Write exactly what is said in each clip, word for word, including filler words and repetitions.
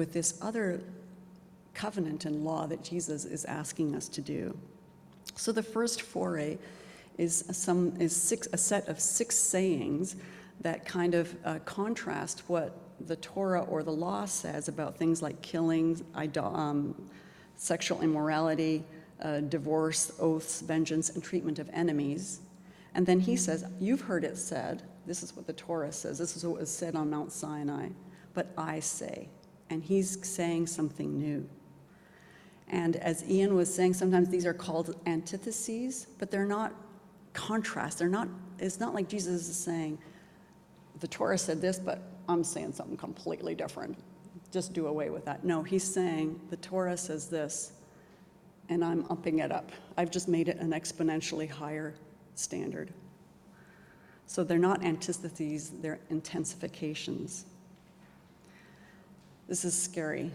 with this other covenant and law that Jesus is asking us to do. So the first foray is some is six a set of six sayings that kind of uh, contrast what the Torah or the law says about things like killing, idol, um, sexual immorality, uh, divorce, oaths, vengeance, and treatment of enemies. And then he says, you've heard it said, this is what the Torah says, this is what was said on Mount Sinai, but I say. And he's saying something new. And as Ian was saying, sometimes these are called antitheses, but they're not contrast. They're not, it's not like Jesus is saying, the Torah said this, but I'm saying something completely different. Just do away with that. No, he's saying, the Torah says this, and I'm upping it up. I've just made it an exponentially higher standard. So they're not antitheses, they're intensifications. This is scary.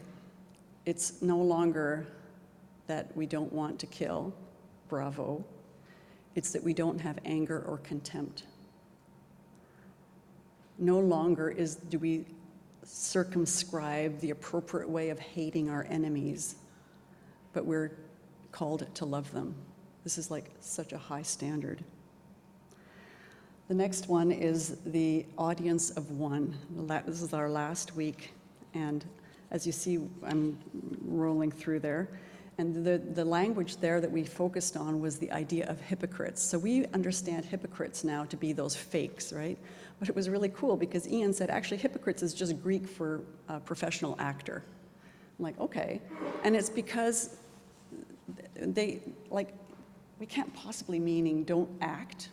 It's no longer that we don't want to kill, bravo. It's that we don't have anger or contempt. No longer is do we circumscribe the appropriate way of hating our enemies, but we're called to love them. This is like such a high standard. The next one is the audience of one. This is our last week, and as you see, I'm rolling through there. And the, the language there that we focused on was the idea of hypocrites. So we understand hypocrites now to be those fakes, right? But it was really cool because Ian said, actually, hypocrites is just Greek for uh, professional actor. I'm like, okay. And it's because they, like, we can't possibly meaning don't act.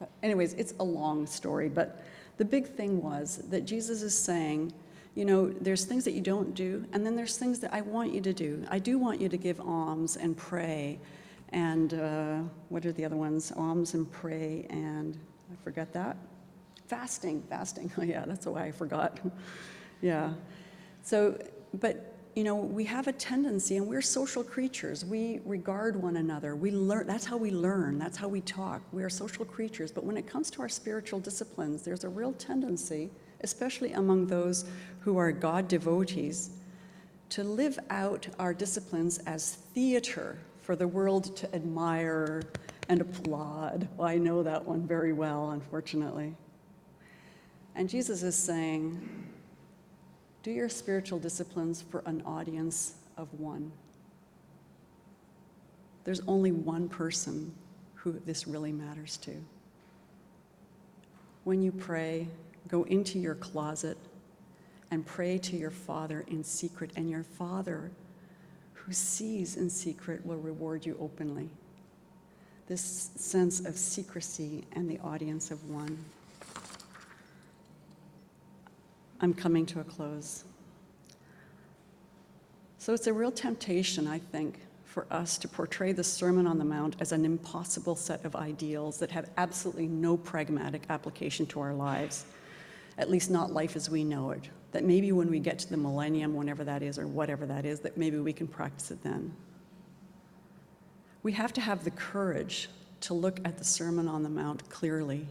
But anyways, it's a long story. But the big thing was that Jesus is saying, you know, there's things that you don't do, and then there's things that I want you to do. I do want you to give alms and pray, and uh, what are the other ones? Alms and pray, and I forgot that. Fasting, fasting. Oh yeah, that's why I forgot. Yeah. So, but you know, we have a tendency, and we're social creatures. We regard one another. We learn. That's how we learn. That's how we talk. We are social creatures. But when it comes to our spiritual disciplines, there's a real tendency, especially among those who are God devotees, to live out our disciplines as theater for the world to admire and applaud. Well, I know that one very well, unfortunately. And Jesus is saying, do your spiritual disciplines for an audience of one. There's only one person who this really matters to. When you pray, go into your closet and pray to your Father in secret, and your Father who sees in secret will reward you openly. This sense of secrecy and the audience of one. I'm coming to a close. So it's a real temptation, I think, for us to portray the Sermon on the Mount as an impossible set of ideals that have absolutely no pragmatic application to our lives. At least not life as we know it, that maybe when we get to the millennium, whenever that is or whatever that is, that maybe we can practice it then. We have to have the courage to look at the Sermon on the Mount clearly,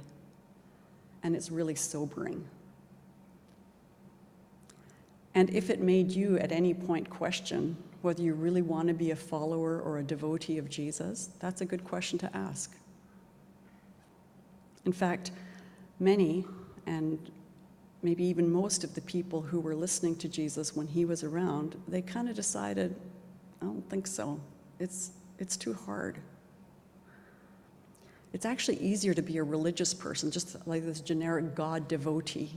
and it's really sobering. And if it made you at any point question whether you really want to be a follower or a devotee of Jesus, that's a good question to ask. In fact, many, and maybe even most of the people who were listening to Jesus when he was around, they kind of decided, I don't think so. It's, it's too hard. It's actually easier to be a religious person, just like this generic God devotee.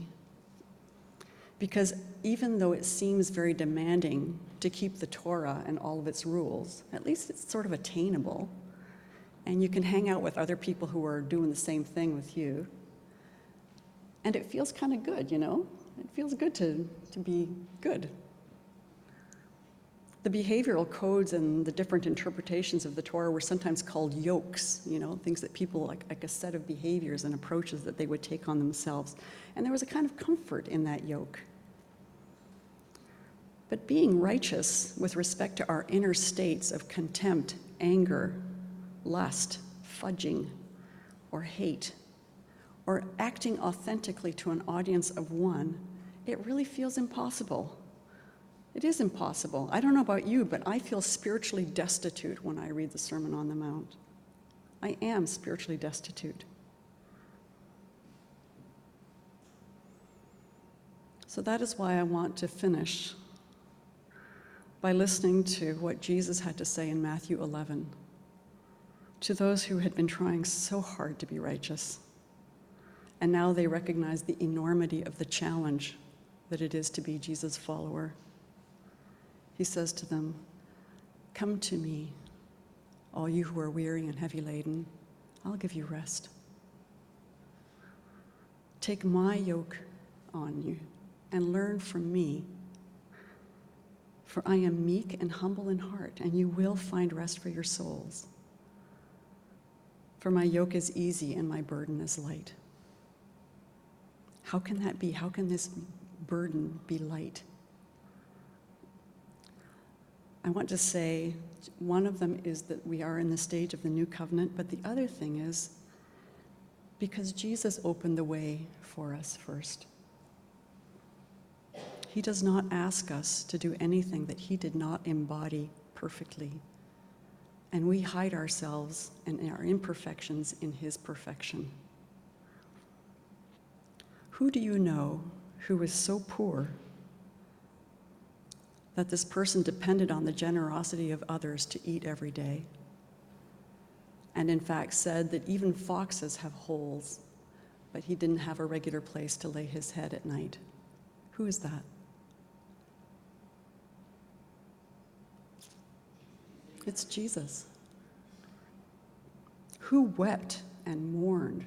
Because even though it seems very demanding to keep the Torah and all of its rules, at least it's sort of attainable. And you can hang out with other people who are doing the same thing with you. And it feels kind of good, you know? It feels good to, to be good. The behavioral codes and the different interpretations of the Torah were sometimes called yokes, you know, things that people, like, like a set of behaviors and approaches that they would take on themselves. And there was a kind of comfort in that yoke. But being righteous with respect to our inner states of contempt, anger, lust, fudging, or hate, or acting authentically to an audience of one, it really feels impossible. is impossible. I don't know about you, but I feel spiritually destitute when I read the Sermon on the Mount. I am spiritually destitute. So that is why I want to finish by listening to what Jesus had to say in Matthew eleven to those who had been trying so hard to be righteous, and now they recognize the enormity of the challenge that it is to be Jesus' follower. He says to them, "Come to me, all you who are weary and heavy laden, I'll give you rest. Take my yoke on you and learn from me, for I am meek and humble in heart, and you will find rest for your souls. For my yoke is easy and my burden is light." How can that be? How can this burden be light? I want to say one of them is that we are in the stage of the new covenant, but the other thing is because Jesus opened the way for us first. He does not ask us to do anything that he did not embody perfectly. And we hide ourselves and our imperfections in his perfection. Who do you know who is so poor that this person depended on the generosity of others to eat every day, and in fact said that even foxes have holes, but he didn't have a regular place to lay his head at night? Who is that? It's Jesus, who wept and mourned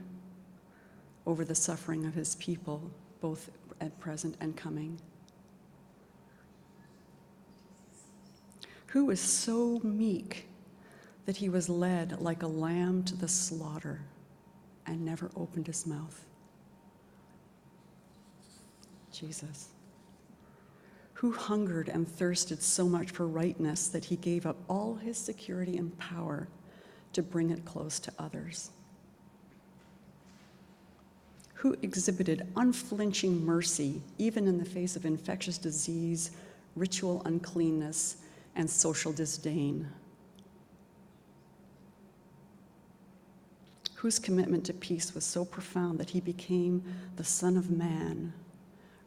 over the suffering of his people, both at present and coming, who was so meek that he was led like a lamb to the slaughter and never opened his mouth. Jesus, who hungered and thirsted so much for rightness that he gave up all his security and power to bring it close to others, who exhibited unflinching mercy even in the face of infectious disease, ritual uncleanness, and social disdain, whose commitment to peace was so profound that he became the Son of Man,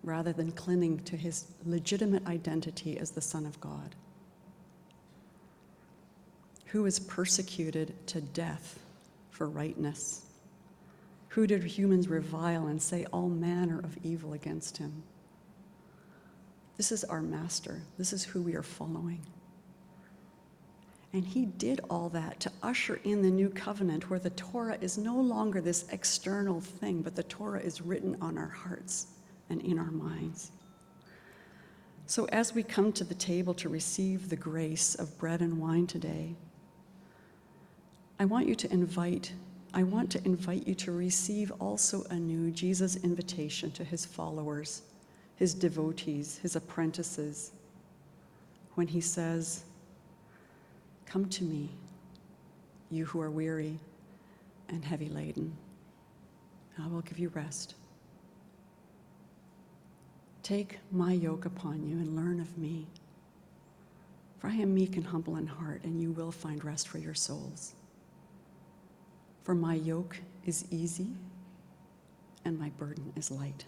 rather than clinging to his legitimate identity as the Son of God, who was persecuted to death for rightness, who did humans revile and say all manner of evil against him. This is our master. This is who we are following. And he did all that to usher in the new covenant, where the Torah is no longer this external thing, but the Torah is written on our hearts and in our minds. So as we come to the table to receive the grace of bread and wine today, I want you to invite, I want to invite you to receive also anew Jesus' invitation to his followers, his devotees, his apprentices, when he says, "Come to me, you who are weary and heavy laden, I will give you rest. Take my yoke upon you and learn of me, for I am meek and humble in heart, and you will find rest for your souls. For my yoke is easy and my burden is light."